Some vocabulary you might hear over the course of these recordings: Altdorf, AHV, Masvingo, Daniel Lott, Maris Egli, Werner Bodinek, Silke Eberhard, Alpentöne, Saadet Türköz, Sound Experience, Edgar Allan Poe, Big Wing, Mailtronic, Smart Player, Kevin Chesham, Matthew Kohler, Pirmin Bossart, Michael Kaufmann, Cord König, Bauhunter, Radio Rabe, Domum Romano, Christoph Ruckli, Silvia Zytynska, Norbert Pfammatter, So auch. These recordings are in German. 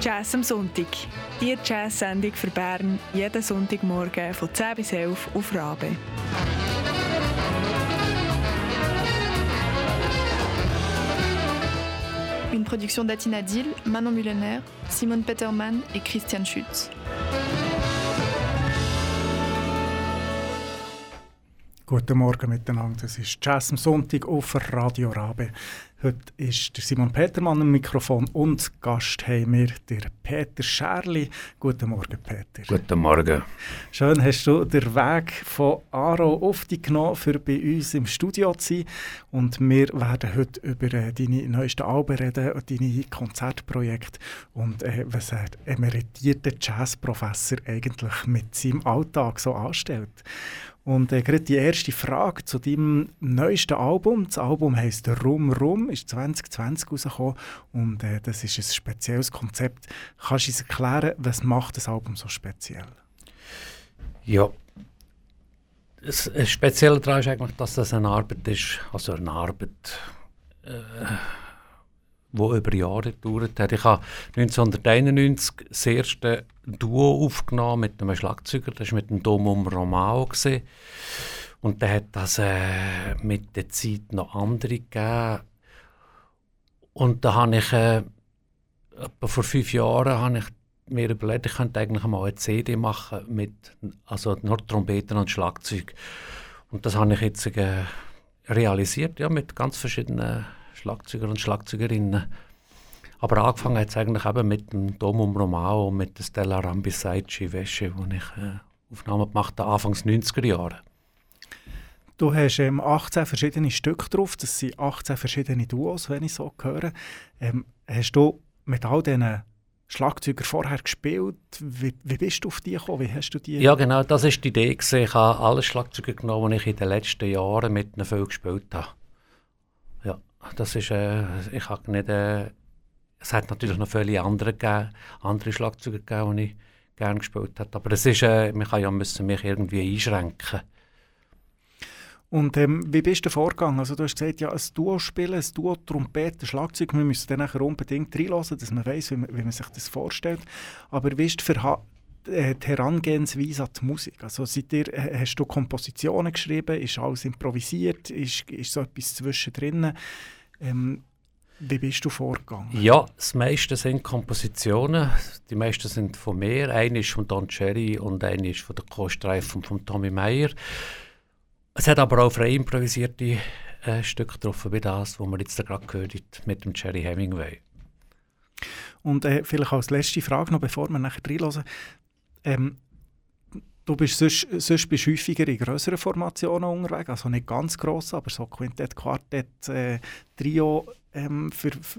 Jazz am Sonntag. Die Jazz-Sendung für Bern jeden Sonntagmorgen von 10 bis 11 auf Rabe. Une production d'Atina Dill, Manon Mullener, Simone Petermann et Christian Schütz. Guten Morgen miteinander, das ist Jazz am Sonntag auf Radio Rabe. Heute ist Simon Petermann am Mikrofon und Gast haben wir der Peter Schärli. Guten Morgen, Peter. Guten Morgen. Schön, hast du den Weg von Aro auf dich genommen, für bei uns im Studio zu sein. Und wir werden heute über deine neuesten Alben reden, deine Konzertprojekte und was ein emeritierter Jazzprofessor eigentlich mit seinem Alltag so anstellt. Und gerade die erste Frage zu deinem neuesten Album. Das Album heisst «Rum Rum», ist 2020 rausgekommen und das ist ein spezielles Konzept. Kannst du uns erklären, was macht das Album so speziell? Ja, das Spezielle daran ist eigentlich, dass das eine Arbeit ist, also eine Arbeit, die über Jahre gedauert hat. Ich habe 1991 das erste Duo aufgenommen mit einem Schlagzeuger, das war mit dem Domum Romano gewesen. Und der hat das mit der Zeit noch andere gegeben. Und da habe ich etwa vor 5 Jahren habe ich mir überlegt, ich könnte eigentlich mal eine CD machen mit nur Trompeten und Schlagzeug. Und das habe ich jetzt realisiert, ja, mit ganz verschiedenen Schlagzeuger und Schlagzeugerinnen. Aber angefangen hat es eigentlich eben mit dem Domum Romano und mit der Stella Rambisaychi Wäsche, wo ich Aufnahmen gemacht habe, Anfangs 90er Jahre. Du hast 18 verschiedene Stücke drauf, das sind 18 verschiedene Duos, wenn ich so höre. Hast du mit all diesen Schlagzeugern vorher gespielt? Wie bist du auf die gekommen? Wie hast du die? Ja genau, das war die Idee. Ich habe alle Schlagzeuger genommen, die ich in den letzten Jahren mit ihnen viel gespielt habe. Ja, das ist, ich habe nicht... Es hat natürlich noch viele andere Schlagzeuger gegeben, die ich gerne gespielt habe. Aber es ist, man musste mich irgendwie einschränken. Und wie bist du vorgegangen? Also, du hast gesagt, ja, ein Duo spielen, ein Duo Trompeten, Schlagzeug, wir müssen dann nachher unbedingt reinhören, dass man weiss, wie man sich das vorstellt. Aber wie ist die Herangehensweise an die Musik? Also, hast du Kompositionen geschrieben? Ist alles improvisiert? Ist so etwas zwischendrin? Wie bist du vorgegangen? Ja, das meiste sind Kompositionen. Die meisten sind von mir. Eine ist von Don Cherry und eine ist von der Co-Streifen von Tommy Meyer. Es hat aber auch frei improvisierte Stücke drauf, wie das, was wir jetzt gerade gehört haben, mit dem Jerry Hemingway. Und vielleicht als letzte Frage noch, bevor wir nachher reinhören. Du bist sonst häufiger in grösseren Formationen unterwegs, also nicht ganz gross, aber so Quintett, Quartett, Trio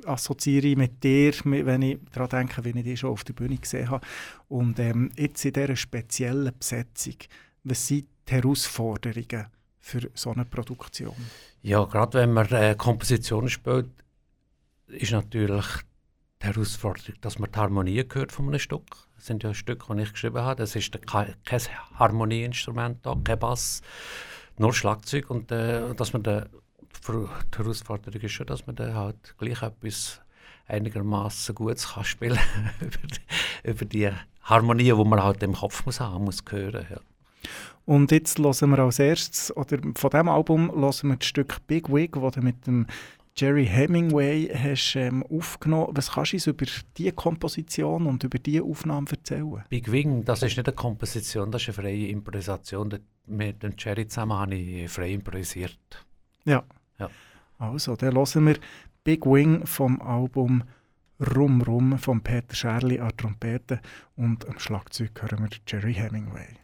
assoziiere ich mit dir, wenn ich daran denke, wie ich dich schon auf der Bühne gesehen habe. Und jetzt in dieser speziellen Besetzung, was sind die Herausforderungen für so eine Produktion? Ja, gerade wenn man Kompositionen spielt, ist natürlich die Herausforderung, dass man die Harmonie hört von einem Stück. Das sind ja Stücke, die ich geschrieben habe. Es ist kein Harmonieinstrument da, kein Bass, nur Schlagzeug. Und dass man die Herausforderung ist schon, dass man dann halt gleich etwas einigermaßen Gutes kann spielen über die Harmonie, die man halt im Kopf muss hören. Ja. Und jetzt hören wir als erstes, oder von diesem Album hören wir das Stück Big Wing, das mit dem Jerry Hemingway hast aufgenommen. Was kannst du uns über diese Komposition und über diese Aufnahme erzählen? Big Wing, das ist nicht eine Komposition, das ist eine freie Improvisation. Mit dem Jerry zusammen habe ich frei improvisiert. Ja. Also, dann hören wir Big Wing vom Album Rum Rum von Peter Schärli an Trompete und am Schlagzeug hören wir Jerry Hemingway.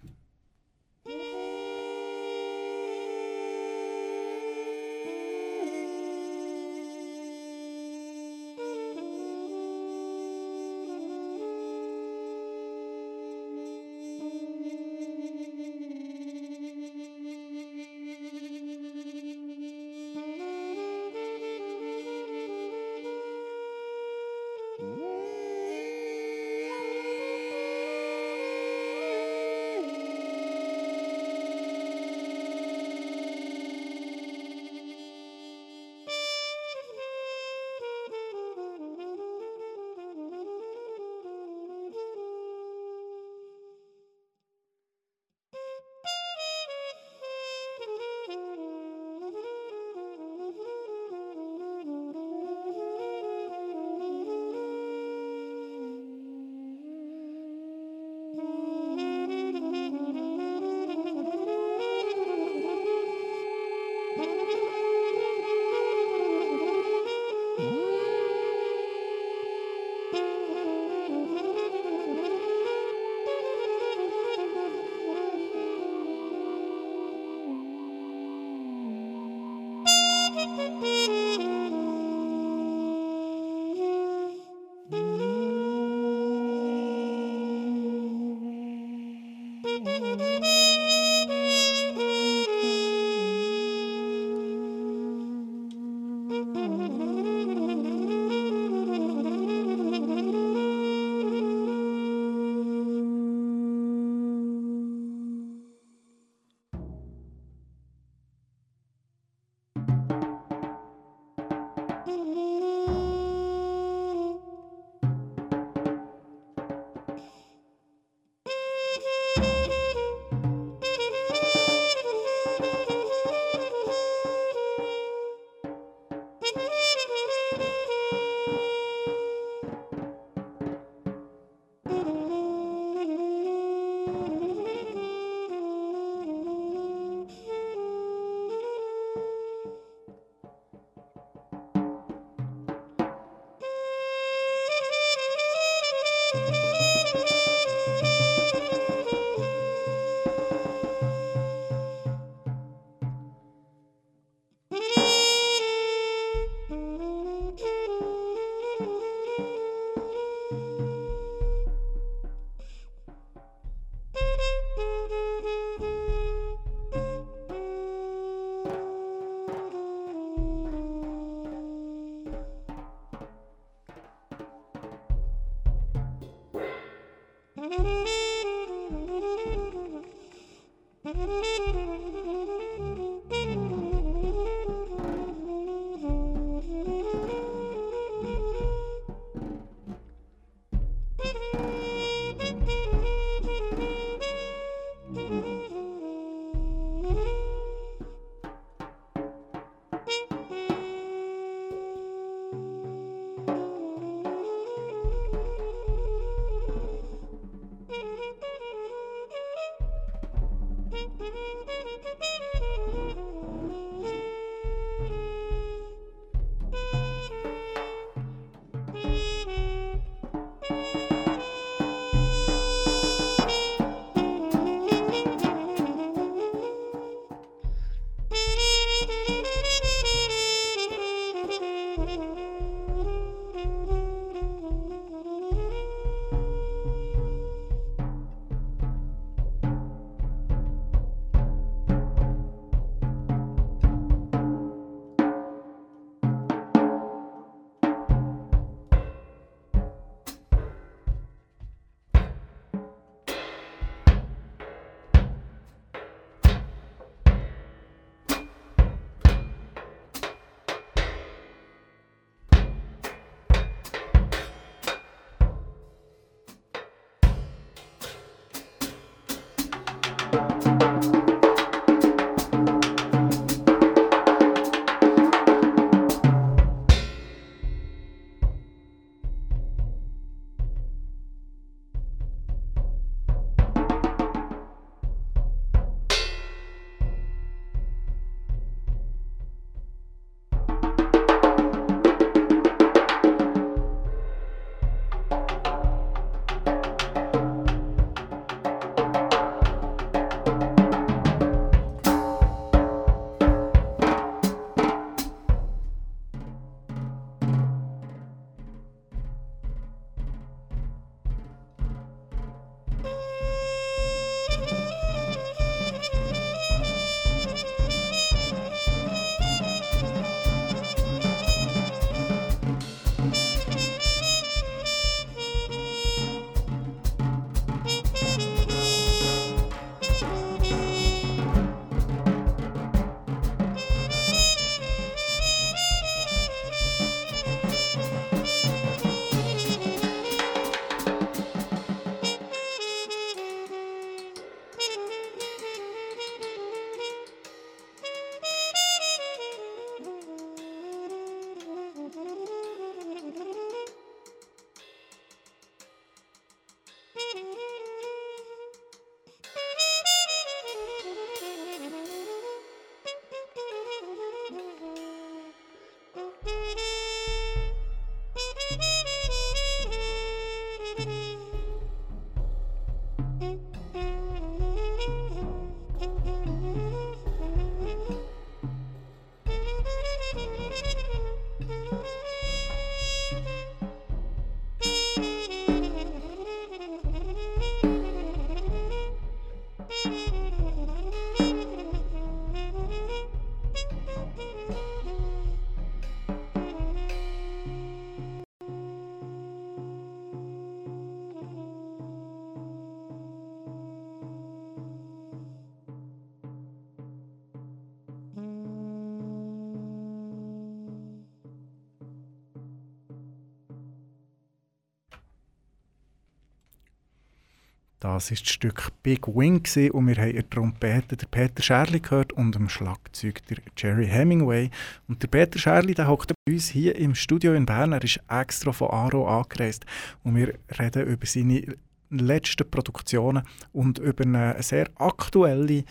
Das war das Stück Big Wing und wir haben in der Trompete den Peter Schärli gehört und am Schlagzeug der Jerry Hemingway. Und der Peter Schärli hockt bei uns hier im Studio in Bern. Er ist extra von Aro angereist und wir reden über seine letzten Produktionen und über eine sehr aktuelle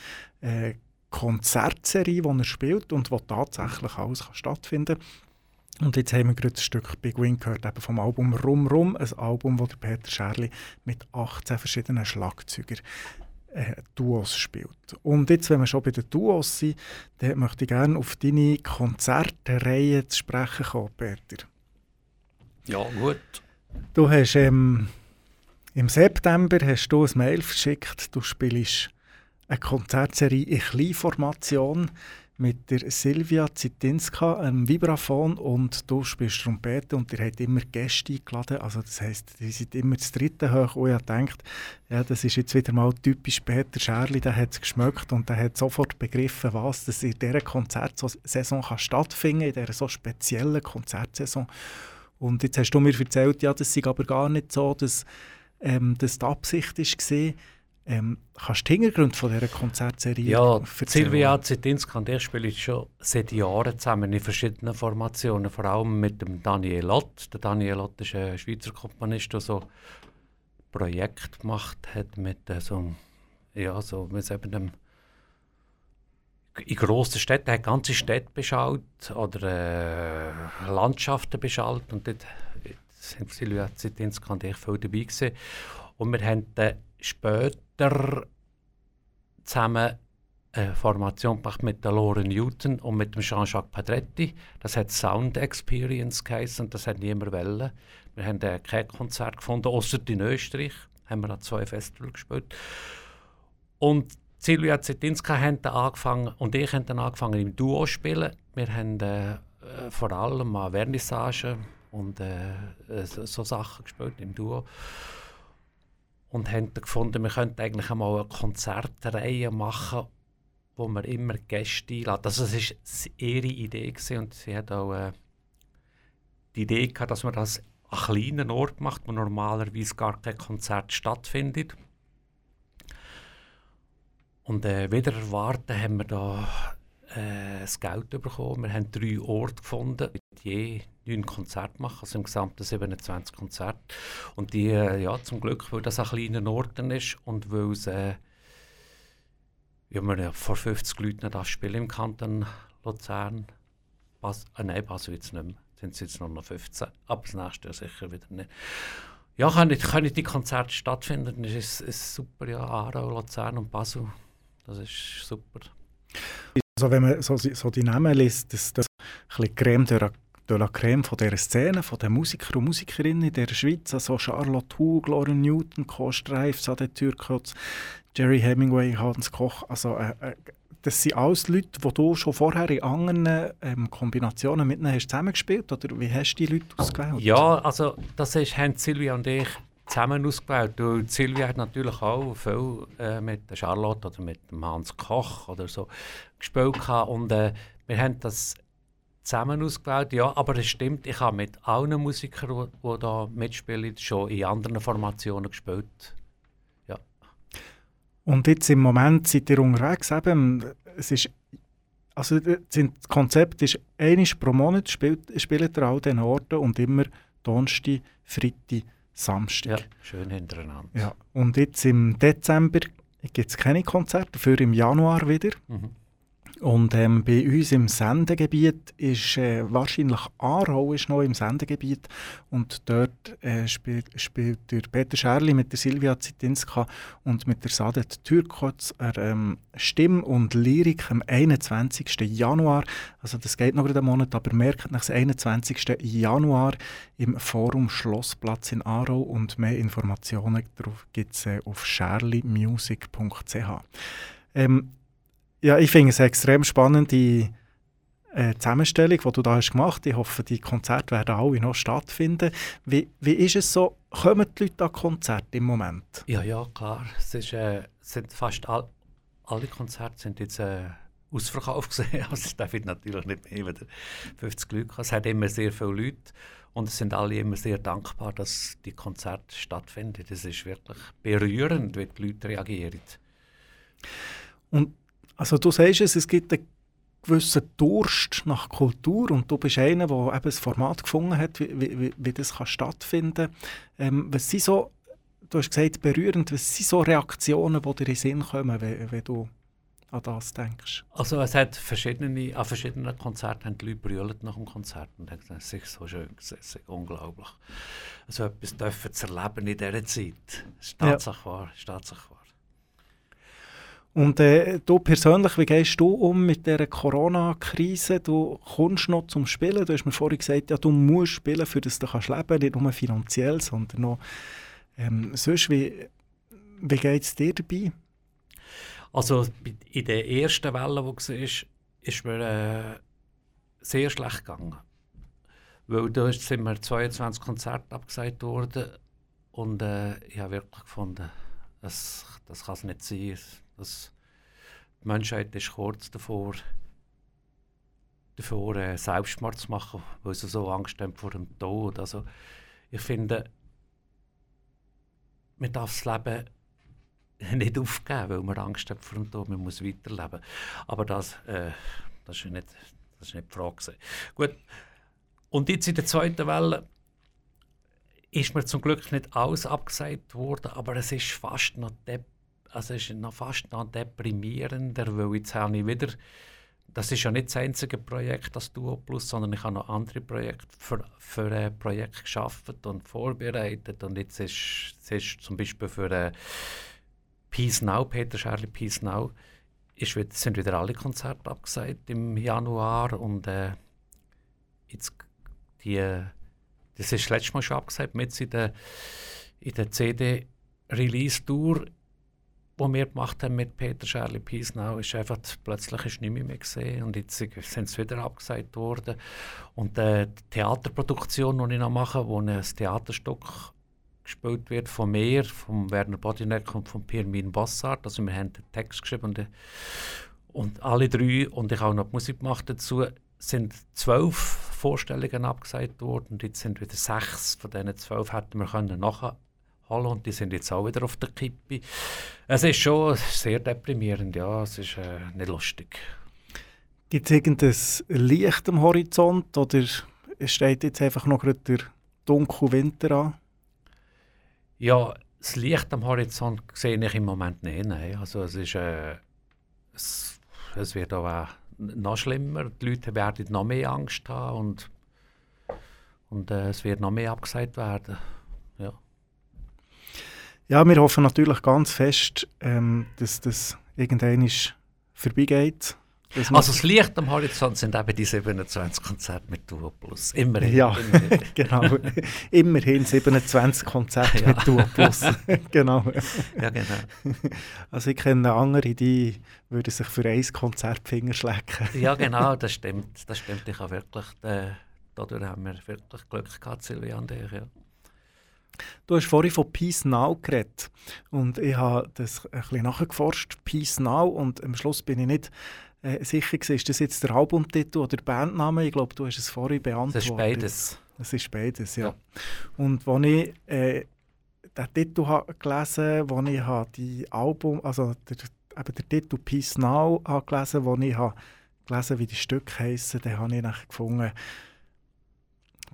Konzertserie, die er spielt und wo tatsächlich alles stattfinden kann. Und jetzt haben wir gerade das Stück Big Wing gehört, eben vom Album Rum Rum, ein Album, das Peter Schärli mit 18 verschiedenen Schlagzeugern Duos spielt. Und jetzt, wenn wir schon bei den Duos sind, dann möchte ich gerne auf deine Konzertreihe zu sprechen kommen, Peter. Ja, gut. Du hast im September hast du ein Mail geschickt, du spielst eine Konzertserie in Kleinformation mit der Silvia Zytynska, einem Vibraphon, und du spielst Trompete und ihr habt immer Gäste eingeladen, also das heisst, ihr seid immer das dritte hoch, und ich dachte, ja, das ist jetzt wieder mal typisch Peter Schärli, der hat es geschmeckt und der hat sofort begriffen, was dass in dieser Konzertsaison kann stattfinden, in dieser so speziellen Konzertsaison. Und jetzt hast du mir erzählt, ja, das sei aber gar nicht so, dass die Absicht war. Kannst du den Hintergrund von dieser Konzertserie erzählen? Silvia Zytynska und ich spielen schon seit Jahren zusammen in verschiedenen Formationen, vor allem mit dem Daniel Lott. Der Daniel Lott ist ein Schweizer Komponist, der so ein Projekt gemacht hat mit in grossen Städten, hat ganze Städte beschaut oder Landschaften beschaut, und dort sind Silvia Zytynska und ich viel dabei gewesen. Und wir haben später zusammen eine Formation gemacht mit der Lauren Newton und mit dem Jean-Jacques Pedretti. Das hat Sound Experience geheißen und das hat niemand wollen. Wir haben kein Konzert gefunden, ausser in Österreich. Haben wir an 2 Festivals gespielt. Und Silvia Zytynska und ich haben dann angefangen im Duo zu spielen. Wir haben vor allem an Vernissagen und so Sachen gespielt im Duo. Und haben gefunden, wir könnten eigentlich einmal eine Konzertreihe machen, wo man immer Gäste einlädt. Also das war ihre Idee gewesen. Und sie hat auch die Idee gehabt, dass man das an kleinen Orten macht, wo normalerweise gar kein Konzert stattfindet. Und wieder erwarten haben wir da das Geld bekommen. Wir haben 3 Orte gefunden, mit je 9 Konzerte machen, also im Gesamten 27 Konzerte. Und die, zum Glück, weil das an kleinen Orten ist und weil es, man ja vor 50 Leuten darf spielen im Kanton Luzern. Basel jetzt nicht mehr, sind es jetzt nur noch 15, aber das nächste Jahr sicher wieder nicht. Ja, können die Konzerte stattfinden, das ist super, ja, Aarau, Luzern und Basel, das ist super. Also wenn man so die Namen liest, das ein bisschen Creme de la Creme von dieser Szene, von den Musikern und Musikerinnen in der Schweiz, so also Charlotte Hug, Lauren Newton, Kostreif, Saadet Türköz, Jerry Hemingway, Hans Koch, also das sind alles Leute, die du schon vorher in anderen Kombinationen mit ihnen zusammengespielt hast, oder wie hast du die Leute ausgewählt? Ja, also das haben Silvia und ich zusammen ausgewählt. Und Silvia hat natürlich auch viel mit Charlotte oder mit Hans Koch oder so gespielt. Und wir haben das zusammen ausgewählt, ja, aber es stimmt, ich habe mit allen Musikern, die da mitspielen, schon in anderen Formationen gespielt. Ja. Und jetzt im Moment seid ihr unterwegs, eben, das Konzept ist, einmal pro Monat spielt ihr an all diesen Orten und immer Donnerstag, Freitag, Samstag. Ja, schön hintereinander. Ja. Und jetzt im Dezember gibt es keine Konzerte, dafür im Januar wieder. Mhm. Und bei uns im Sendegebiet ist wahrscheinlich Aarau ist noch im Sendegebiet. Und dort spielt der Peter Schärli mit der Silvia Zytynska und mit der Saadet Türköz Stimme und Lyrik am 21. Januar. Also das geht noch gerade einen Monat, aber merkt nach dem 21. Januar im Forum Schlossplatz in Aarau. Und mehr Informationen darauf gibt es auf scherlimusic.ch. Ja, ich finde es eine extrem spannende Zusammenstellung, die du da hast gemacht. Ich hoffe, die Konzerte werden alle noch stattfinden. Wie ist es so? Kommen die Leute an Konzerte im Moment? Ja, klar. Es sind fast alle Konzerte sind jetzt ausverkauft gesehen. Also es darf natürlich nicht mehr wieder 50 Leute haben. Es hat immer sehr viele Leute und es sind alle immer sehr dankbar, dass die Konzerte stattfinden. Es ist wirklich berührend, wie die Leute reagieren. Und also du sagst es gibt einen gewissen Durst nach Kultur und du bist einer, der eben ein Format gefunden hat, wie das kann stattfinden kann. Was sind so, du hast gesagt, berührend, was sind so Reaktionen, die dir in den Sinn kommen, wenn du an das denkst? Also es hat an verschiedenen Konzerten haben die Leute brüllt nach dem Konzert und haben gesagt, es ist so schön, es ist unglaublich. Also etwas dürfen zu erleben in dieser Zeit. Es ist tatsächlich wahr. Und du persönlich, wie gehst du um mit dieser Corona-Krise? Du kommst noch zum Spielen. Du hast mir vorhin gesagt, ja, du musst spielen, für das du kannst leben, nicht nur finanziell, sondern noch sonst. Wie geht es dir dabei? Also in der ersten Welle, die war, ist mir sehr schlecht gegangen. Weil da sind mir 22 Konzerte abgesagt worden und ich habe wirklich gefunden, das kann es nicht sein. Die Menschheit ist kurz davor Selbstmord zu machen, weil sie so Angst haben vor dem Tod. Also, ich finde, man darf das Leben nicht aufgeben, weil man Angst hat vor dem Tod. Man muss weiterleben. Aber das ist nicht die Frage gewesen. Gut. Und jetzt in der zweiten Welle ist mir zum Glück nicht alles abgesagt worden, aber es ist fast noch deprimierender, weil jetzt habe ich wieder, das ist ja nicht das einzige Projekt, das Duo Plus, sondern ich habe noch andere Projekte für Projekte geschaffen und vorbereitet und jetzt ist zum Beispiel für Peace Now, Peter Schärli Peace Now, sind wieder alle Konzerte abgesagt im Januar und jetzt das ist das letzte Mal schon abgesagt, jetzt in der CD Release Tour, was wir gemacht haben mit Peter Schärli Peace Now, ist einfach plötzlich ist nichts mehr gesehen und jetzt sind sie wieder abgesagt worden. Und die Theaterproduktion, die ich noch mache, wo ein Theaterstück gespielt wird von mir, von Werner Bodinek und von Pirmin Bossart, also wir haben den Text geschrieben und alle drei, und ich habe auch noch die Musik gemacht dazu, sind 12 Vorstellungen abgesagt worden und jetzt sind wieder 6 von diesen 12 hätten wir nachher hallo, und die sind jetzt auch wieder auf der Kippe. Es ist schon sehr deprimierend, ja, es ist nicht lustig. Gibt es irgendein Licht am Horizont oder steht jetzt einfach noch gerade der dunkle Winter an? Ja, das Licht am Horizont sehe ich im Moment nicht. Nein. Also es wird auch noch schlimmer, die Leute werden noch mehr Angst haben und es wird noch mehr abgesagt werden. Ja. Ja, wir hoffen natürlich ganz fest, dass das irgendwann vorbeigeht. Also das Licht am Horizont sind eben die 27 Konzerte mit Duo Plus. Immerhin. Ja, genau. Immerhin 27 Konzerte mit Duo Plus. Genau. Ja, genau. Also ich kenne andere, die würden sich für ein Konzert die Finger schlecken. Ja, genau, das stimmt. Das stimmt. Ich habe wirklich, dadurch haben wir wirklich Glück gehabt, Silvia und ich. Ja. Du hast vorhin von Peace Now geredet und ich habe das ein bisschen nachgeforscht, Peace Now, und am Schluss bin ich nicht sicher gewesen, ist das jetzt der Albumtitel oder der Bandname? Ich glaube, du hast es vorhin beantwortet. Es ist beides. Es ist beides, ja. Und als ich den Titel gelesen habe, als ich die Album, also den Titel Peace Now gelesen habe, als ich gelesen habe, wie die Stücke heissen, dann habe ich nachher gefunden,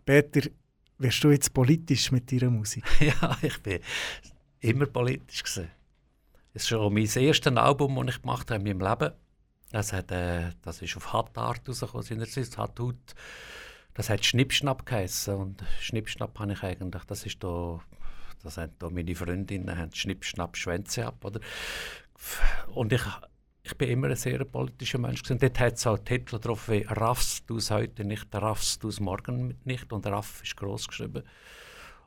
Peter, wirst du jetzt politisch mit deiner Musik? Ja, ich bin immer politisch gewesen. Es ist schon mein erstes Album, das ich gemacht habe in meinem Leben. Das ist auf Hattart rausgekommen, seinerseits Hattut. Das hat Schnippschnapp geheissen. Und Schnippschnapp habe ich eigentlich, das haben da meine Freundinnen, haben Schnippschnapp Schwänze ab. Oder? Und ich bin immer ein sehr politischer Mensch gewesen. Dort hat es auch Titel drauf wie «Raffst du es heute nicht, raffst du es morgen nicht» und «Raff» ist gross geschrieben.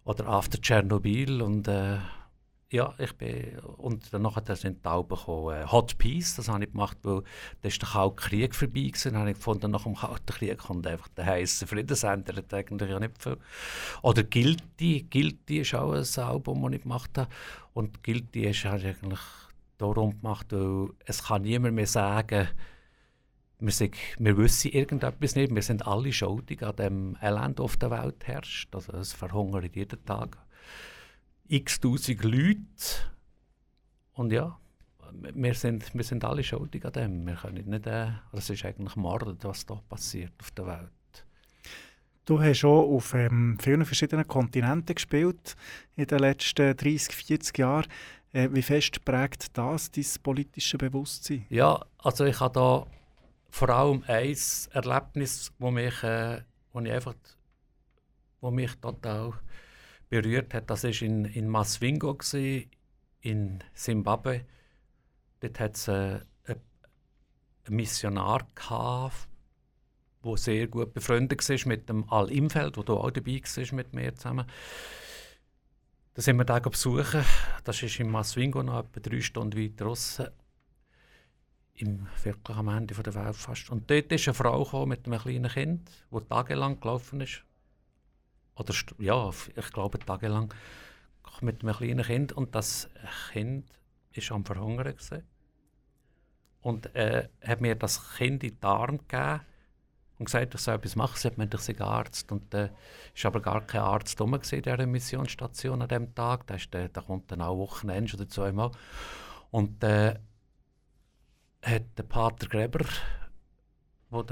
Oder «After Tschernobyl» und ja, ich bin... Und danach sind die Alben gekommen. «Hot Peace», das habe ich gemacht, weil da ist der Kalte Krieg vorbei gewesen. Da habe ich gefunden, nach dem Kalten Krieg kommt einfach der heisse Friedensender, das eigentlich ja nicht viel. Oder «Guilty», «Guilty» ist auch ein Album, das ich gemacht habe. Und «Guilty» ist eigentlich... darum gemacht, weil es kann niemand mehr sagen, Wir wissen irgendetwas nicht, wir sind alle schuldig an dem Elend, das auf der Welt herrscht. Also es verhungern jeden Tag x-tausend Leute. Und ja, wir sind alle schuldig an dem. Wir können nicht, das ist eigentlich Mord, was da passiert auf der Welt. Du hast auch auf vielen verschiedenen Kontinenten gespielt in den letzten 30, 40 Jahren. Wie fest prägt das dein politische Bewusstsein? Ja, also ich habe da vor allem ein Erlebnis, das mich total berührt hat. Das war in Masvingo, in Simbabwe. Dort hatte es einen Missionar, der sehr gut befreundet war mit dem Al-Imfeld, der auch dabei war mit mir zusammen. Da sind wir da besuchen. Das ist in Masvingo noch etwa 3 Stunden weit draussen. Wirklich am Ende der Welt fast. Und dort ist eine Frau gekommen mit einem kleinen Kind, die tagelang gelaufen ist. Oder ja, ich glaube tagelang mit einem kleinen Kind. Und das Kind war am Verhungern. Und hat mir das Kind in die Arme gegeben. Und gesagt, ich soll etwas machen. Sie hat mir gesagt, ich sei Arzt. Und da war aber gar kein Arzt in dieser Missionsstation an diesem Tag. Da kommt dann auch Wochenende oder 2 Mal. Und hat der Pater Gräber, der in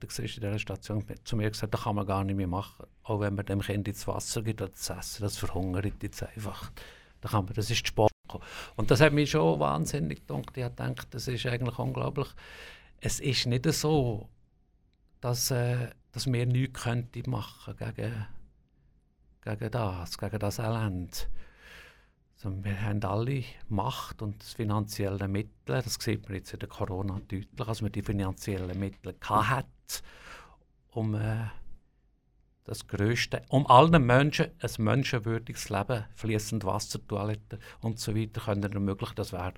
dieser Station war, zu mir gesagt, das kann man gar nicht mehr machen. Auch wenn man dem Kind ins Wasser gibt oder zu essen, das verhungert jetzt einfach. Das ist Sport. Und das hat mich schon wahnsinnig gedacht. Ich dachte, das ist eigentlich unglaublich. Es ist nicht so, dass wir nichts machen könnten gegen das Elend. Also wir haben alle Macht und finanzielle Mittel, das sieht man jetzt in der Corona deutlich, dass man die finanziellen Mittel hatte, um allen Menschen ein menschenwürdiges Leben, fließend Wasser, Toiletten usw. können ermöglichen. Das wäre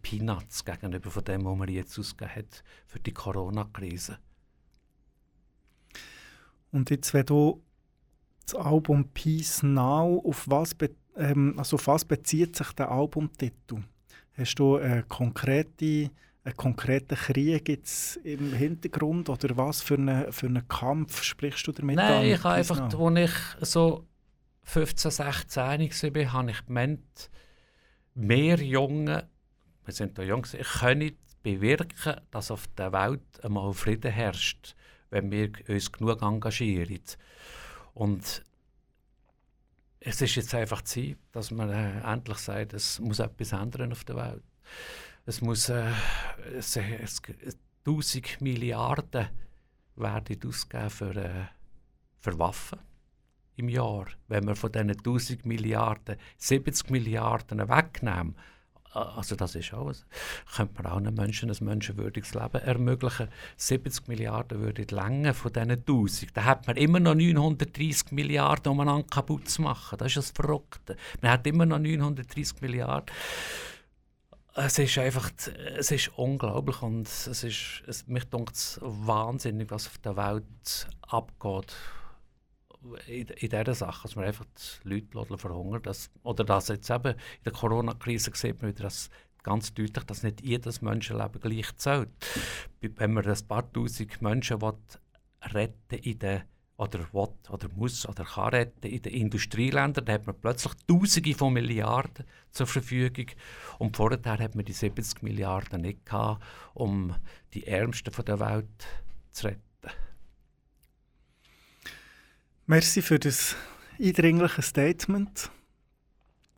Peanuts gegenüber von dem, was man jetzt ausgegeben hat für die Corona-Krise. Und jetzt, wenn du das Album «Peace Now», auf was bezieht sich der Albumtitel? Hast du einen konkreten Krieg jetzt im Hintergrund oder was für einen Kampf sprichst du damit an? Nein, ich habe einfach, als ich so 15, 16 war, habe ich gemeint, mehr Junge, wir sind ja jung, können bewirken, dass auf der Welt einmal Frieden herrscht, wenn wir uns genug engagieren. Und es ist jetzt einfach Zeit, dass man endlich sagt, es muss etwas ändern auf der Welt. Es muss 1000 Milliarden werden ausgegeben für Waffen im Jahr. Wenn wir von diesen 1000 Milliarden 70 Milliarden wegnehmen, also das ist alles, könnte man allen Menschen ein menschenwürdiges Leben ermöglichen. 70 Milliarden würden die Länge von diesen 1000. Da hat man immer noch 930 Milliarden, um einen kaputt zu machen. Das ist das Verrückte. Man hat immer noch 930 Milliarden. Es ist unglaublich und mich dünkt es wahnsinnig, was auf der Welt abgeht. In dieser Sache, dass man einfach die Leute verhungern lassen. Oder dass jetzt eben in der Corona-Krise sieht man wieder, dass ganz deutlich, dass nicht jedes Menschenleben gleich zählt. Wenn man ein paar tausend Menschen retten oder muss oder kann retten in den Industrieländern, dann hat man plötzlich Tausende von Milliarden zur Verfügung. Und vorher hat man die 70 Milliarden nicht gehabt, um die Ärmsten von der Welt zu retten. Merci für das eindringliche Statement.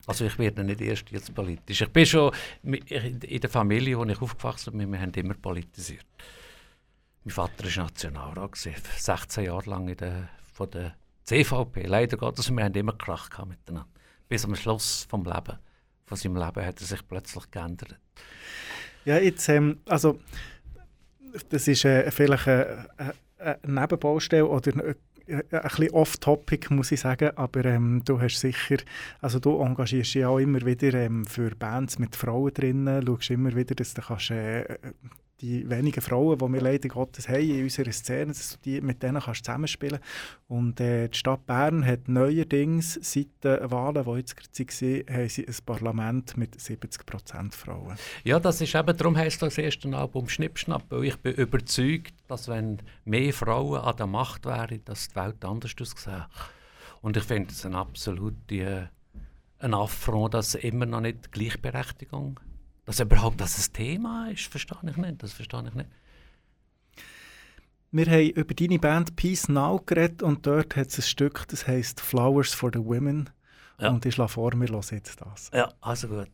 Also ich werde nicht erst jetzt politisch. Ich bin schon in der Familie, in der ich aufgewachsen bin, wir haben immer politisiert. Mein Vater war Nationalrat, 16 Jahre lang von der CVP. Leider Gottes, wir haben immer Krach gehabt miteinander. Bis am Schluss vom Leben, von seinem Leben hat er sich plötzlich geändert. Ja, jetzt, das ist vielleicht eine Nebenbaustelle oder ein bisschen off-topic, muss ich sagen, aber du hast sicher, also du engagierst dich auch immer wieder für Bands mit Frauen drinnen, schaust immer wieder, dass du kannst, die wenigen Frauen, die wir leider Gottes haben in unserer Szene, mit denen kannst du zusammenspielen. Und die Stadt Bern hat neuerdings seit den Wahlen, die jetzt gerade waren, haben sie ein Parlament mit 70% Frauen. Ja, das ist eben, darum heisst das erste Album Schnippschnapp, weil ich bin überzeugt, dass wenn mehr Frauen an der Macht wären, dass die Welt anders aussähe. Und ich finde es eine absolute Affront, dass immer noch nicht Gleichberechtigung, dass überhaupt das ein Thema ist, verstehe ich nicht. Wir haben über deine Band Peace Now geredet und dort hat es ein Stück, das heisst «Flowers for the Women». Ja. Und ich schlage vor, wir hören jetzt das. Ja, also gut.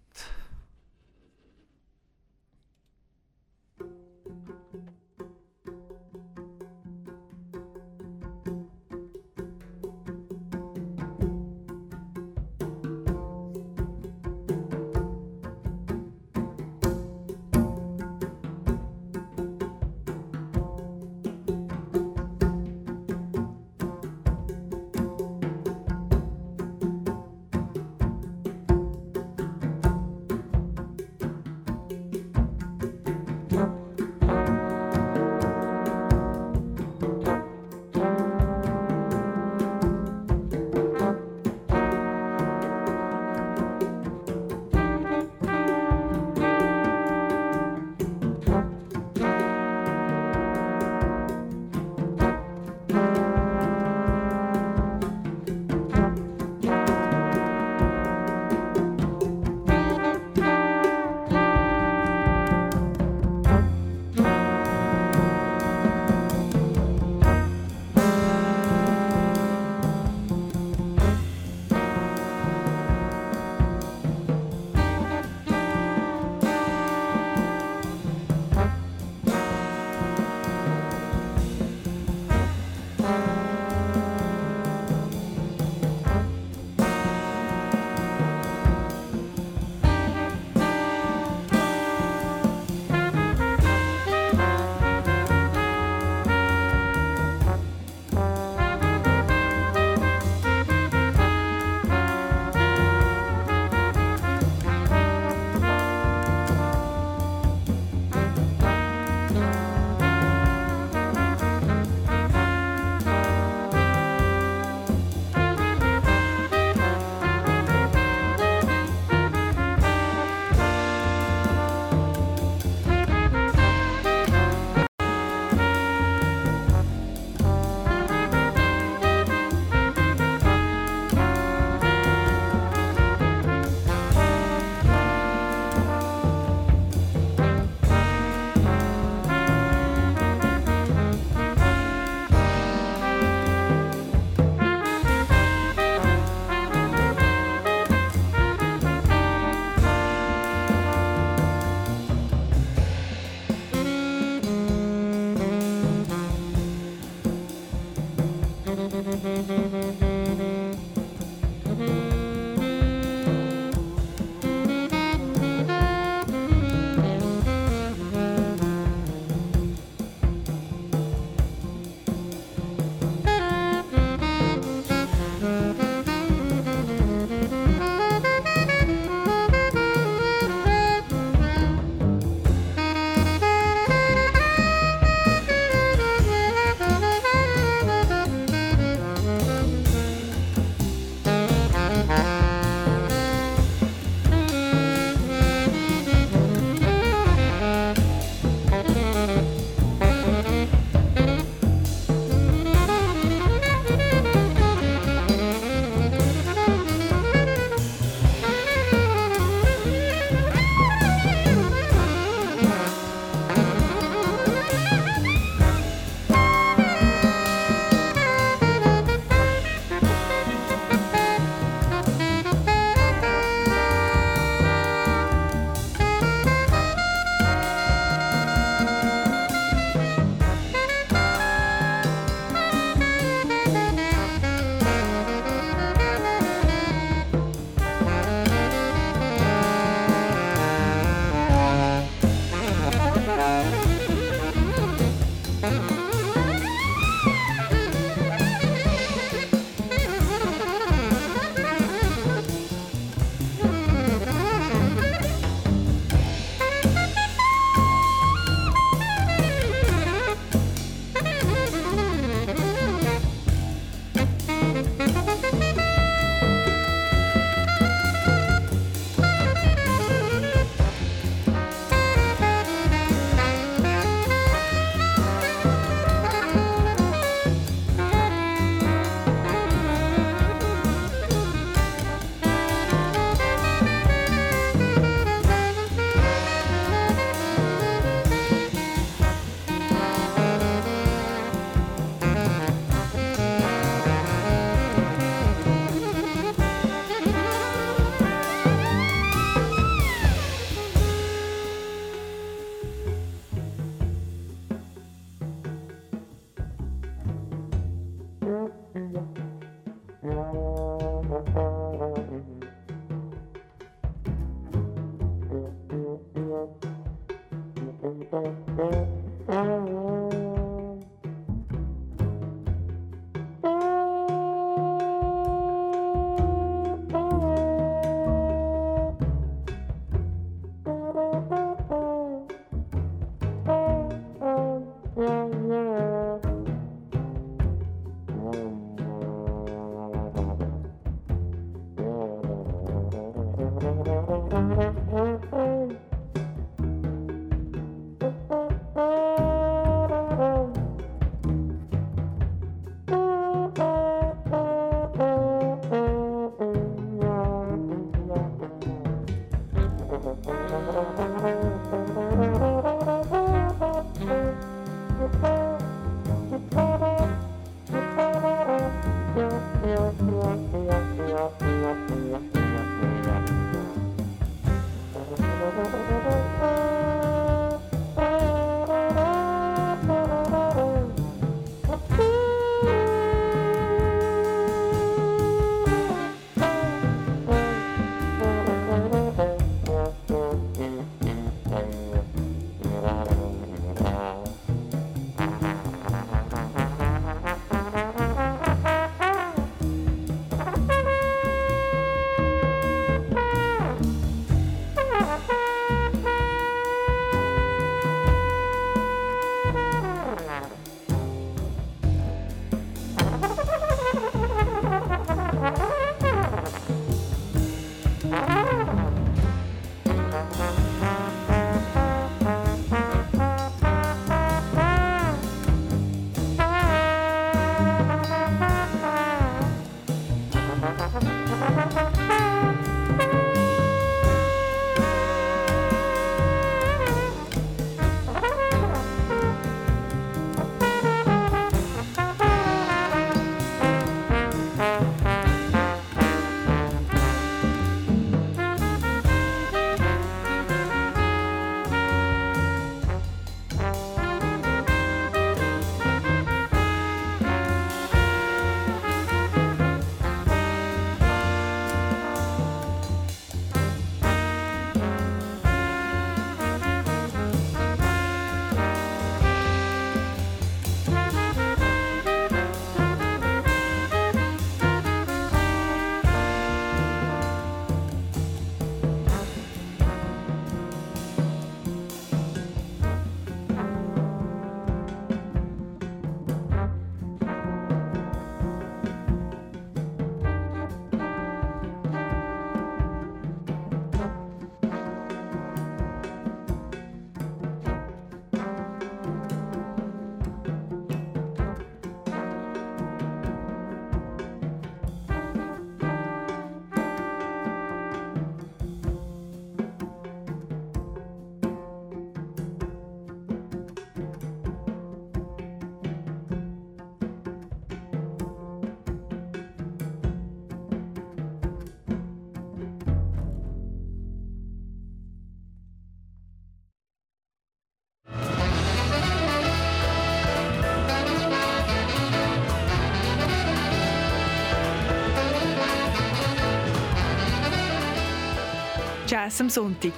Jazz am Sonntag.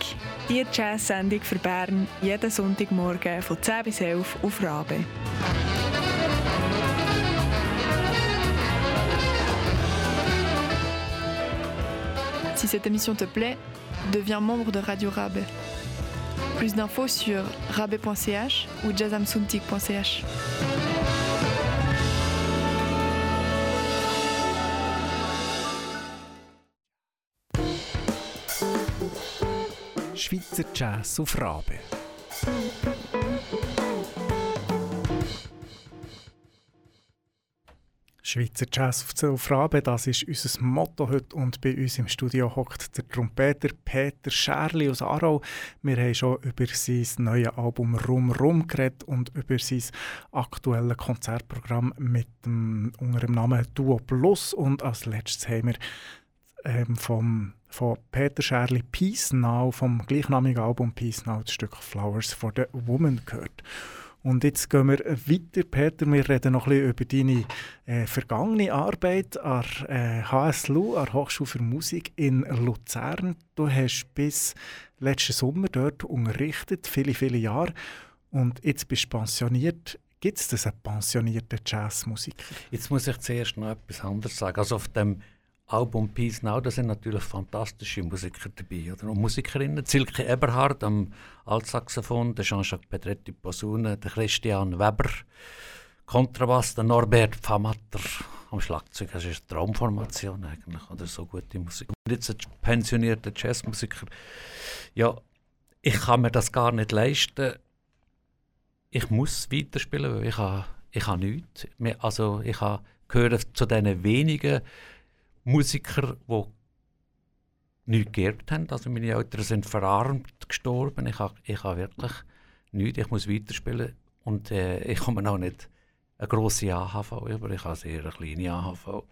Die Jazz-Sendung für Bern, jeden Sonntagmorgen von 10 bis 11 auf Rabe. Si cette émission te plaît, deviens membre de Radio Rabe. Plus d'infos sur rabe.ch ou jazzamsuntik.ch. Schweizer Jazz auf Rabe. Schweizer Jazz auf Rabe, das ist unser Motto heute, und bei uns im Studio hockt der Trompeter Peter Schärli aus Aarau. Wir haben schon über sein neues Album «Rum Rum» geredet und über sein aktuelles Konzertprogramm unter dem Namen «Duo Plus», und als letztes haben wir von Peter Schärli «Peace Now», vom gleichnamigen Album «Peace Now», das Stück «Flowers for the Woman» gehört. Und jetzt gehen wir weiter, Peter. Wir reden noch ein bisschen über deine vergangene Arbeit an HSLU, an der Hochschule für Musik in Luzern. Du hast bis letzten Sommer dort unterrichtet, viele, viele Jahre. Und jetzt bist du pensioniert. Gibt es das einen pensionierten Jazzmusiker? Jetzt muss ich zuerst noch etwas anderes sagen. Also auf dem Album «Peace Now», da sind natürlich fantastische Musiker dabei, oder? Und Musikerinnen. Silke Eberhard am Altsaxophon, der Jean-Jacques Pedretti Posaune, der Christian Weber Kontrabass, der Norbert Pfammatter am Schlagzeug. Das ist eine Traumformation eigentlich, oder? So gute Musik. Und jetzt ein pensionierter Jazzmusiker. Ja, ich kann mir das gar nicht leisten. Ich muss weiterspielen, weil ich habe nichts. Also ich gehöre zu diesen wenigen Musiker, die nichts geerbt haben. Also meine Eltern sind verarmt gestorben. Ich habe wirklich nichts. Ich muss weiterspielen. Und ich komme noch nicht eine grosse AHV, aber ich habe sehr eine kleine AHV.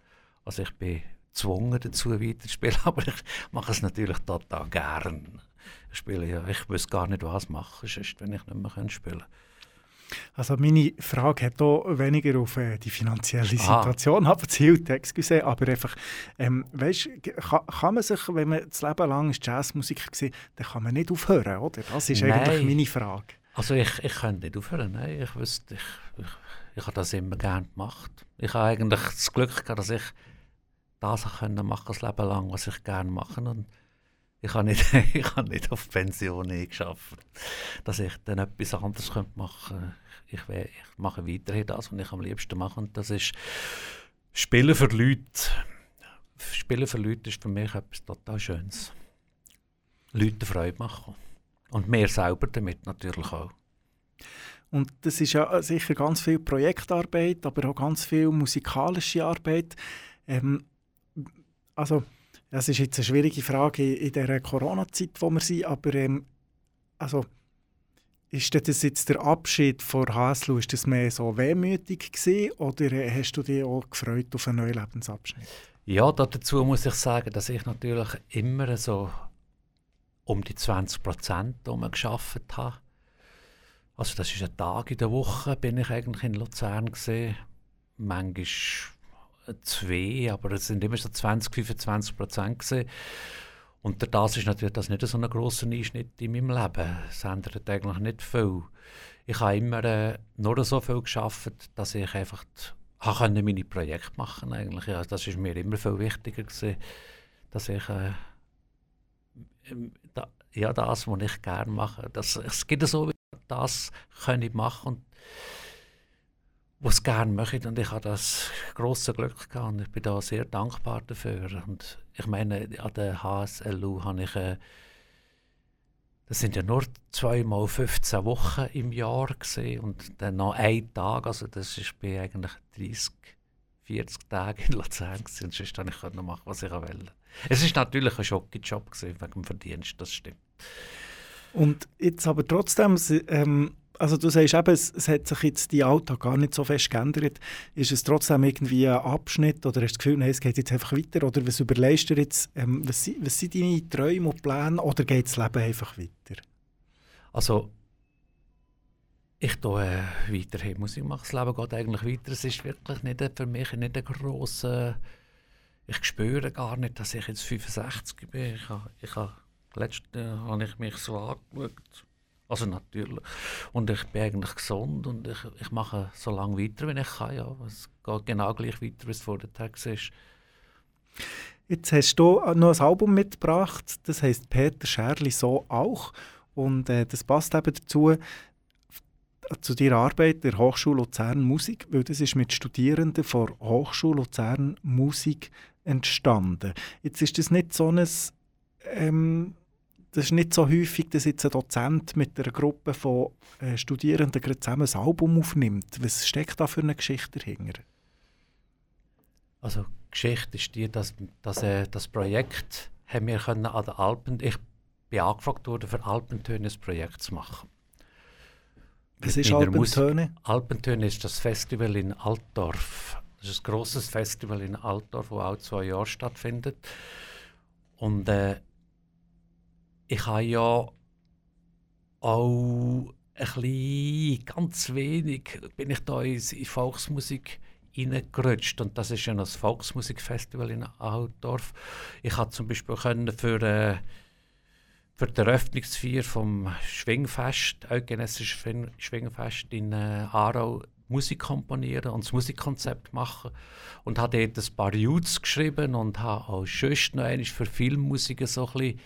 Also ich bin gezwungen dazu, weiterzuspielen. Aber ich mache es natürlich total gern. Ich spiele, ja, ich wüsste gar nicht, was machen sonst, wenn ich nicht mehr spielen kann. Also meine Frage hat auch weniger auf die finanzielle Situation abgezielt, aber einfach, weißt, kann man sich, wenn man das Leben lang Jazzmusik war, dann kann man nicht aufhören, oder? Das ist eigentlich meine Frage. Also ich könnte nicht aufhören, nein. Ich wüsste, ich habe das immer gerne gemacht. Ich habe eigentlich das Glück gehabt, dass ich das machen konnte, das Leben lang, was ich gerne mache. Und ich habe nicht auf Pension geschafft, dass ich dann etwas anderes machen könnte. Ich mache weiterhin das, was ich am liebsten mache. Und das ist Spielen für Leute. Spielen für Leute ist für mich etwas total Schönes. Leuten Freude machen. Und mir selber damit natürlich auch. Und das ist ja sicher ganz viel Projektarbeit, aber auch ganz viel musikalische Arbeit. Das ist jetzt eine schwierige Frage in dieser Corona-Zeit, wo wir sind, aber ist das jetzt der Abschied von HSLU, ist das mehr so wehmütig gewesen, oder hast du dich auch gefreut auf einen neuen Lebensabschnitt? Ja, dazu muss ich sagen, dass ich natürlich immer so um die 20% gearbeitet habe. Also das ist ein Tag in der Woche, bin ich eigentlich in Luzern gewesen, manchmal 2, aber es sind immer so 20-25% gewesen. Unter das ist natürlich das nicht so ein grosser Einschnitt in meinem Leben. Es ändert eigentlich nicht viel. Ich habe immer nur so viel gearbeitet, dass ich einfach meine Projekte machen konnte. Ja, das war mir immer viel wichtiger gewesen, dass ich das, was ich gerne mache, es gibt so, das kann ich machen und was ich gerne möchte, und ich habe das grosse Glück gehabt und ich bin da sehr dankbar dafür. Und ich meine, an der HSLU habe ich, das sind ja nur 2 mal 15 Wochen im Jahr gewesen, und dann noch ein Tag, also das ist bei eigentlich 30, 40 Tage in Luzern gewesen, und sonst konnte ich noch machen, was ich wollte. Es war natürlich ein Schockjob gewesen, wegen dem Verdienst, das stimmt. Und jetzt aber trotzdem, also du sagst eben, es hat sich jetzt dein Alltag gar nicht so fest geändert. Ist es trotzdem irgendwie ein Abschnitt, oder hast du das Gefühl, nein, es geht jetzt einfach weiter? Oder was überlegst du jetzt, was sind deine Träume und Pläne, oder geht das Leben einfach weiter? Also, ich tue weiterhin Musik machen. Das Leben geht eigentlich weiter. Es ist wirklich nicht für mich nicht ein grosser. Ich spüre gar nicht, dass ich jetzt 65 bin. Ich habe Letztens habe ich mich so angeschaut. Also natürlich. Und ich bin eigentlich gesund und ich mache so lange weiter, wie ich kann. Ja. Es geht genau gleich weiter, wie es vor den Tags ist. Jetzt hast du noch ein Album mitgebracht, das heisst «Peter Schärli, so auch». Und das passt eben dazu, zu deiner Arbeit der Hochschule Luzern Musik, weil das ist mit Studierenden von der Hochschule Luzern Musik entstanden. Jetzt ist das nicht so ein... Das ist nicht so häufig, dass jetzt ein Dozent mit einer Gruppe von Studierenden gerade zusammen ein Album aufnimmt. Was steckt da für eine Geschichte dahinter? Also die Geschichte ist die, dass das Projekt haben wir können an den Alpen... Ich bin angefragt worden, für Alpentöne ein Projekt zu machen. Was ist Alpentöne? Alpentöne ist das Festival in Altdorf. Das ist ein grosses Festival in Altdorf, das auch 2 Jahre stattfindet. Und... ich habe ja auch ein bisschen, ganz wenig, bin ich da in Volksmusik hineingerutscht. Und das ist ja das Volksmusikfestival in Altdorf. Ich konnte zum Beispiel für die Eröffnungsfeier vom Schwingfest, eidgenössischen Schwingfest in Aarau, Musik komponieren und das Musikkonzept machen. Und habe dort ein paar Jutes geschrieben und habe auch sonst noch einmal für Filmmusik so ein bisschen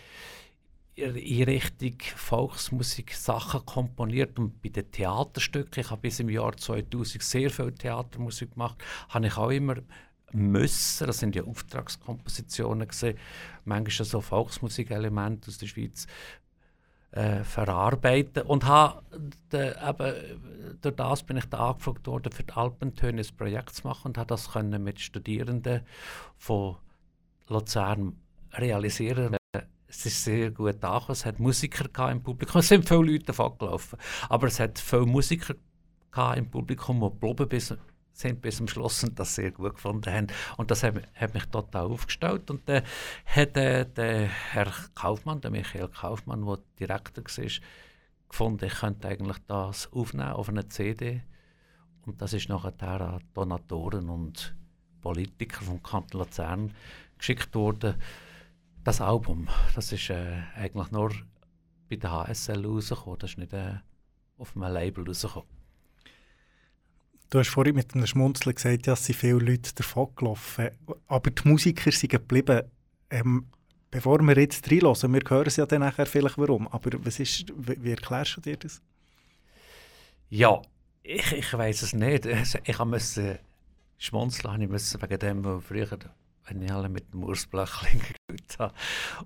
in Richtung Volksmusik Sachen komponiert und bei den Theaterstücken, ich habe bis im Jahr 2000 sehr viel Theatermusik gemacht, habe ich auch immer müssen, das sind ja Auftragskompositionen gewesen, manchmal so Volksmusikelemente aus der Schweiz verarbeiten und habe durch das bin ich da angefragt worden, für die Alpentöne ein Projekt zu machen und habe das können mit Studierenden von Luzern realisieren. Es ist sehr gut angekommen. Es hat Musiker im Publikum. Es sind viele Leute davon gelaufen. Aber es hat viele Musiker im Publikum, die geblieben sind bis zum Schluss und das sehr gut gefunden haben. Und das hat mich total aufgestellt. Und dann hat der Herr Kaufmann, der Michael Kaufmann, der Direktor war, gefunden, ich könnte eigentlich das aufnehmen auf eine CD. Und das ist nachher an Donatoren und Politiker vom Kanton Luzern geschickt worden. Das Album, das ist eigentlich nur bei der HSLU rausgekommen, das ist nicht auf einem Label rausgekommen. Du hast vorhin mit einem Schmunzeln gesagt, ja, es sind viele Leute davon gelaufen, aber die Musiker sind geblieben. Bevor wir jetzt reinhören, wir hören es ja dann nachher vielleicht warum, aber wie erklärst du dir das? Ja, ich weiss es nicht. Ich musste schmunzeln, wegen dem, was früher... wenn ich alle mit dem Ursblöchling geguckt habe.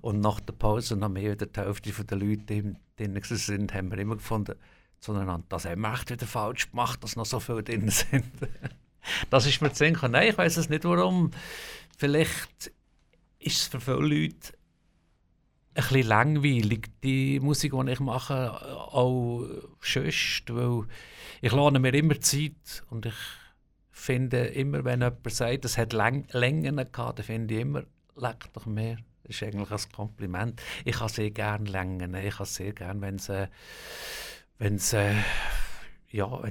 Und nach der Pause, noch mehr als die Hälfte der Leute, die drin sind, haben wir immer gefunden, zueinander, das haben wir echt wieder falsch gemacht, dass noch so viele drin sind. Das ist mir zu denken. Nein, ich weiss es nicht, warum. Vielleicht ist es für viele Leute ein bisschen langweilig, die Musik, die ich mache, auch sonst, weil ich lerne mir immer Zeit und ich finde immer, wenn jemand sagt, es hat Längen gehabt, dann finde ich immer, leck doch mehr. Das ist eigentlich ein Kompliment. Ich habe sehr gerne Längen. Ich habe sehr gerne, wenn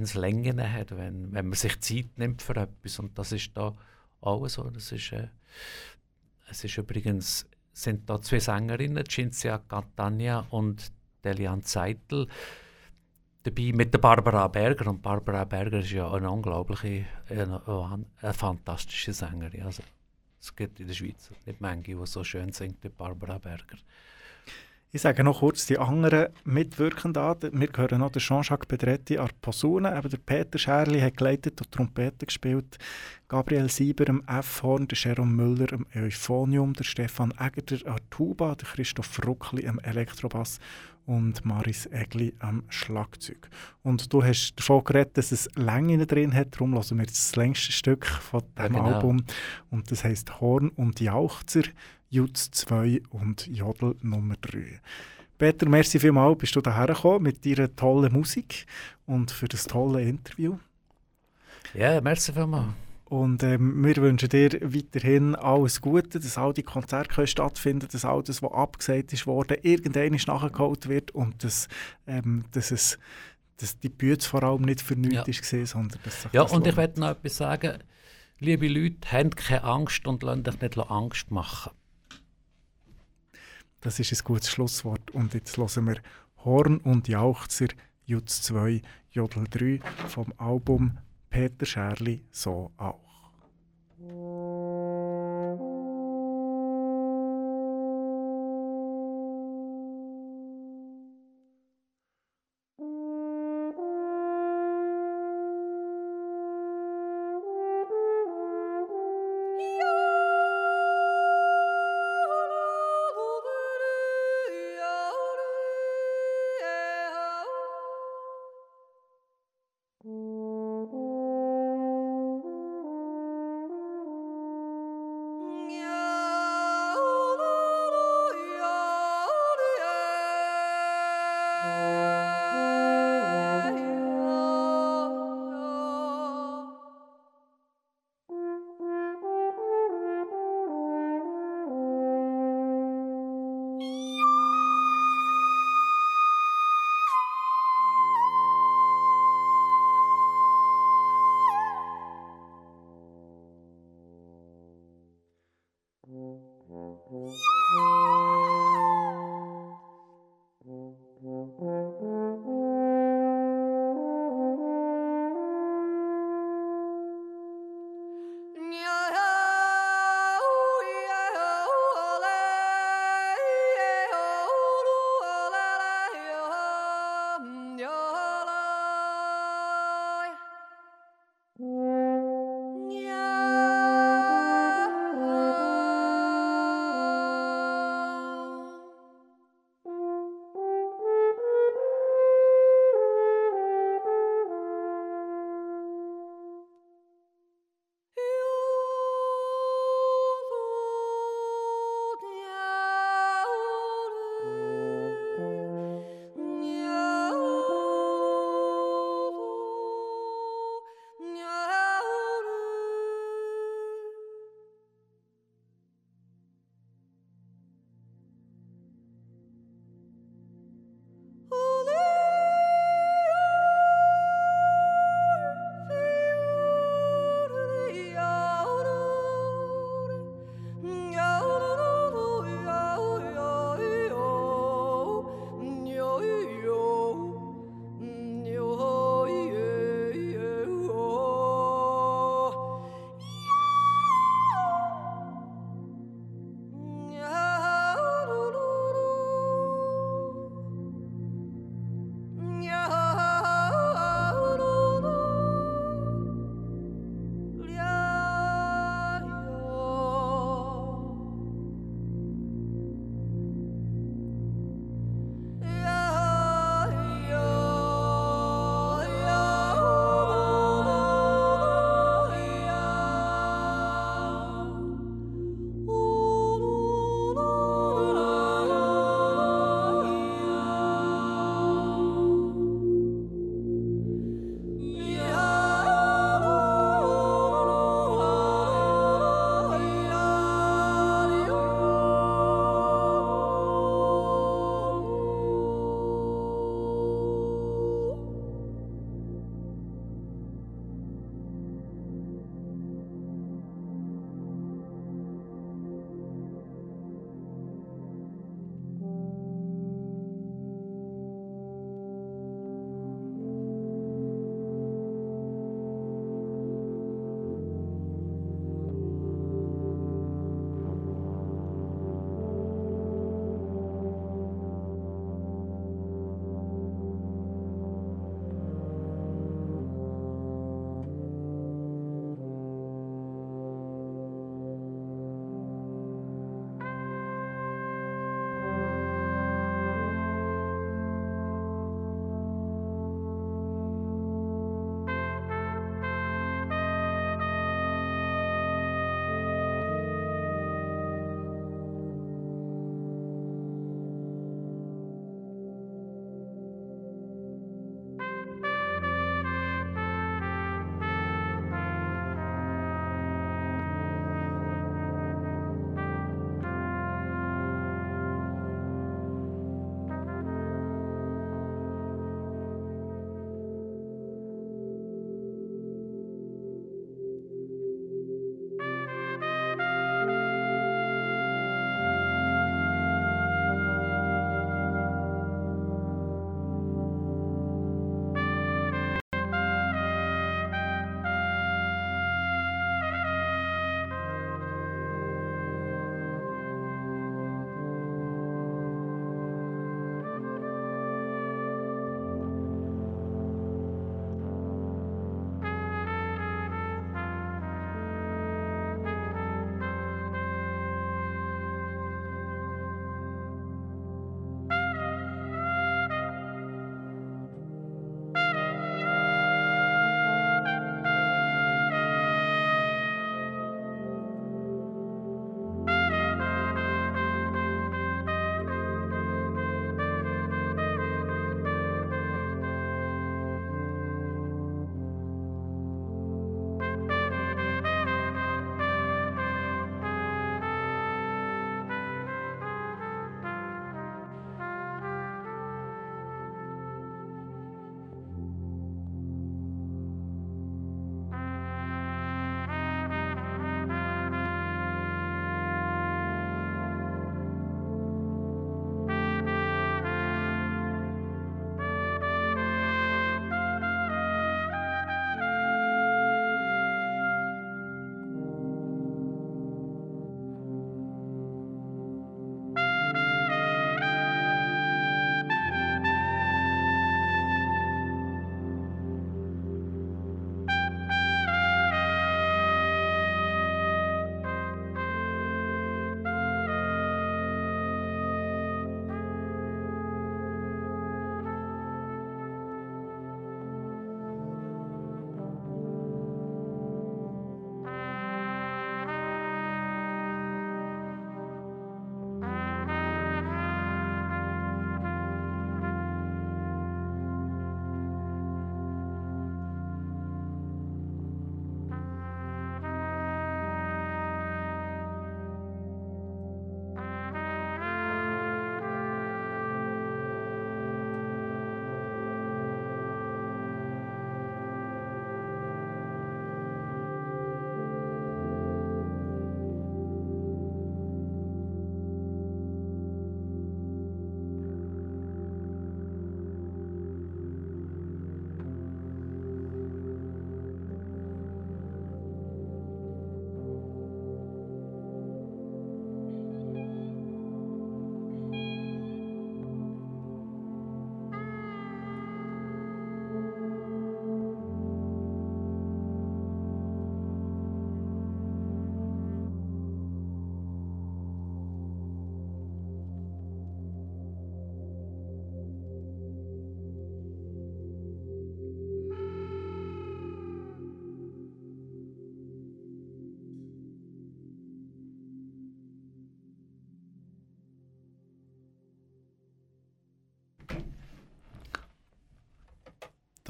es Längen hat, wenn man sich Zeit nimmt für etwas. Und das ist da auch so. Das ist, es ist übrigens, sind da 2 Sängerinnen, Cinzia Catania und Delian Zeitl, dabei mit der Barbara Berger. Und Barbara Berger ist ja eine unglaubliche, eine fantastische Sängerin. Also, es gibt in der Schweiz nicht manche, die so schön singt wie Barbara Berger. Ich sage noch kurz die anderen Mitwirkenden an. Wir hören noch den Jean-Jacques Pedretti an der Posaune. Eben der Peter Schärli hat geleitet und Trompete gespielt. Gabriel Sieber am F-Horn, der Jerome Müller am Euphonium, der Stefan Egger an der Tuba, der Christoph Ruckli am Elektrobass und Maris Egli am Schlagzeug. Und du hast davon geredet, dass es Längen drin hat, darum hören wir das längste Stück von diesem Album. Und das heisst «Horn und Jauchzer». Jutz 2 und Jodel Nummer 3. Peter, merci vielmals, bist du hierher gekommen mit deiner tollen Musik und für das tolle Interview. Ja, merci vielmals. Und wir wünschen dir weiterhin alles Gute, dass all die Konzerte stattfinden, dass all das, was abgesagt wurde, irgendwann nachgeholt wird und dass die Bühne vor allem nicht für nichts war, sondern dass sich das lohnt. Ich möchte noch etwas sagen. Liebe Leute, habt keine Angst und lasst euch nicht Angst machen. Das ist ein gutes Schlusswort. Und jetzt hören wir Horn und Jauchzer, Jutz 2, Jodel 3 vom Album Peter Schärli, So auch.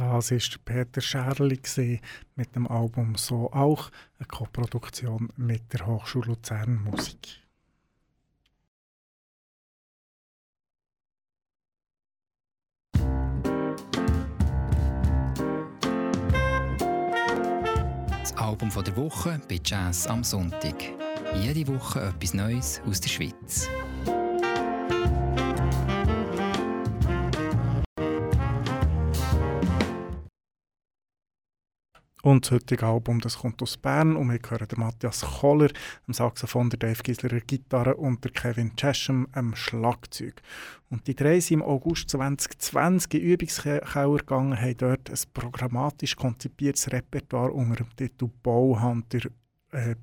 Das war Peter Schärli mit dem Album «So auch», eine Koproduktion mit der Hochschule Luzern Musik. Das Album der Woche bei Jazz am Sonntag. Jede Woche etwas Neues aus der Schweiz. Und das heutige Album, das kommt aus Bern und wir hören den Matthias Kohler am Saxophon, der Dave Gisler der Gitarre und der Kevin Chesham am Schlagzeug. Und die drei sind im August 2020 in Übungskeller gegangen, haben dort ein programmatisch konzipiertes Repertoire unter dem Titel «Bauhunter»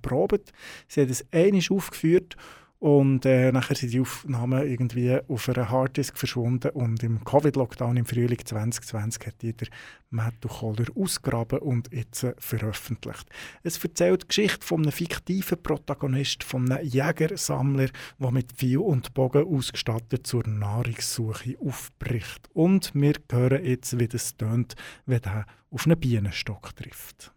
probiert. Sie haben es einmal aufgeführt und nachher sind die Aufnahmen irgendwie auf einer Harddisk verschwunden und im Covid-Lockdown im Frühling 2020 hat jeder Matthew Kohler ausgegraben und jetzt veröffentlicht. Es erzählt die Geschichte von einem fiktiven Protagonisten, von einem Jägersammler, der mit Pfeil und Bogen ausgestattet zur Nahrungssuche aufbricht. Und wir hören jetzt, wie das tönt, wenn er auf einen Bienenstock trifft.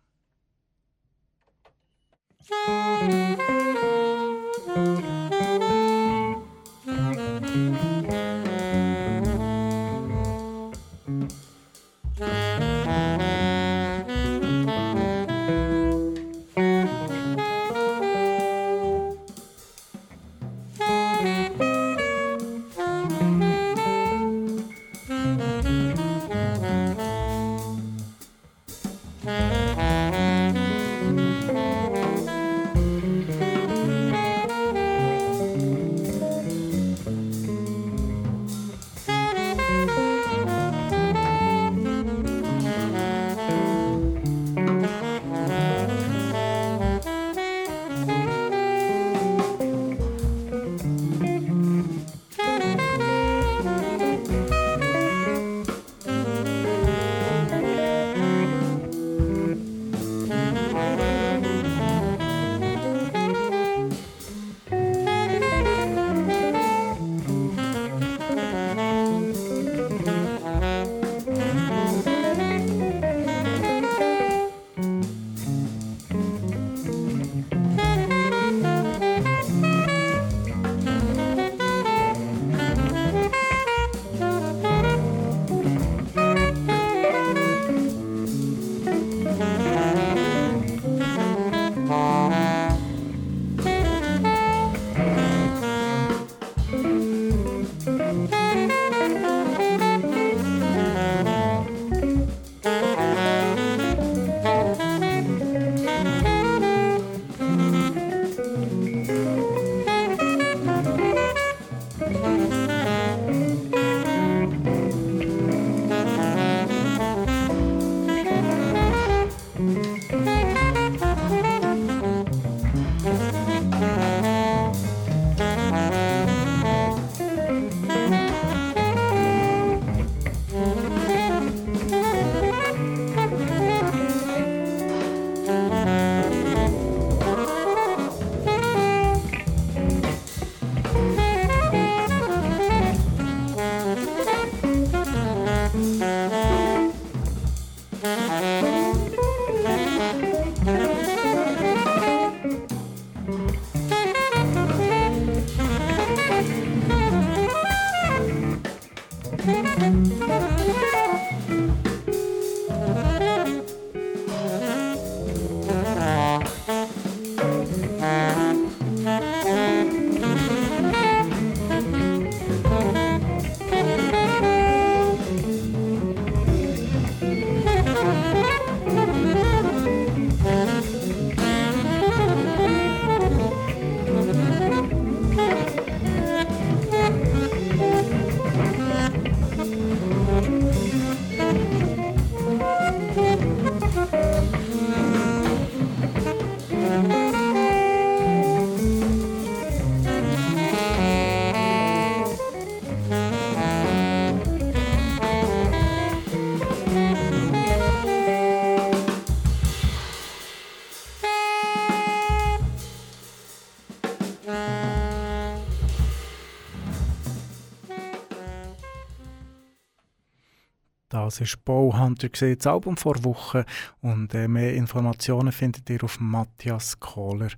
Das ist Bauhunter, das Album vor Wochen. Und mehr Informationen findet ihr auf matthiaskohler.ch.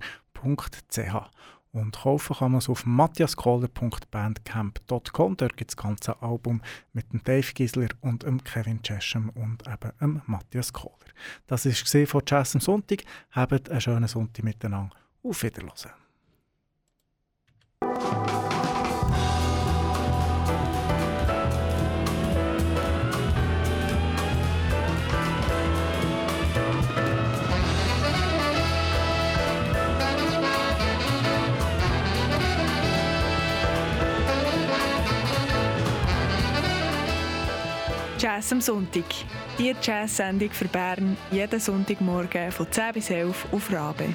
Und kaufen kann man es auf matthiaskohler.bandcamp.com. Dort gibt es das ganze Album mit dem Dave Gisler und dem Kevin Chesham und eben dem Matthias Kohler. Das war von Jazz am Sonntag. Habt einen schönen Sonntag miteinander. Auf Wiederhören. Jazz am Sonntag. Die Jazz-Sendung für Bern, jeden Sonntagmorgen von 10 bis 11 auf Rabe.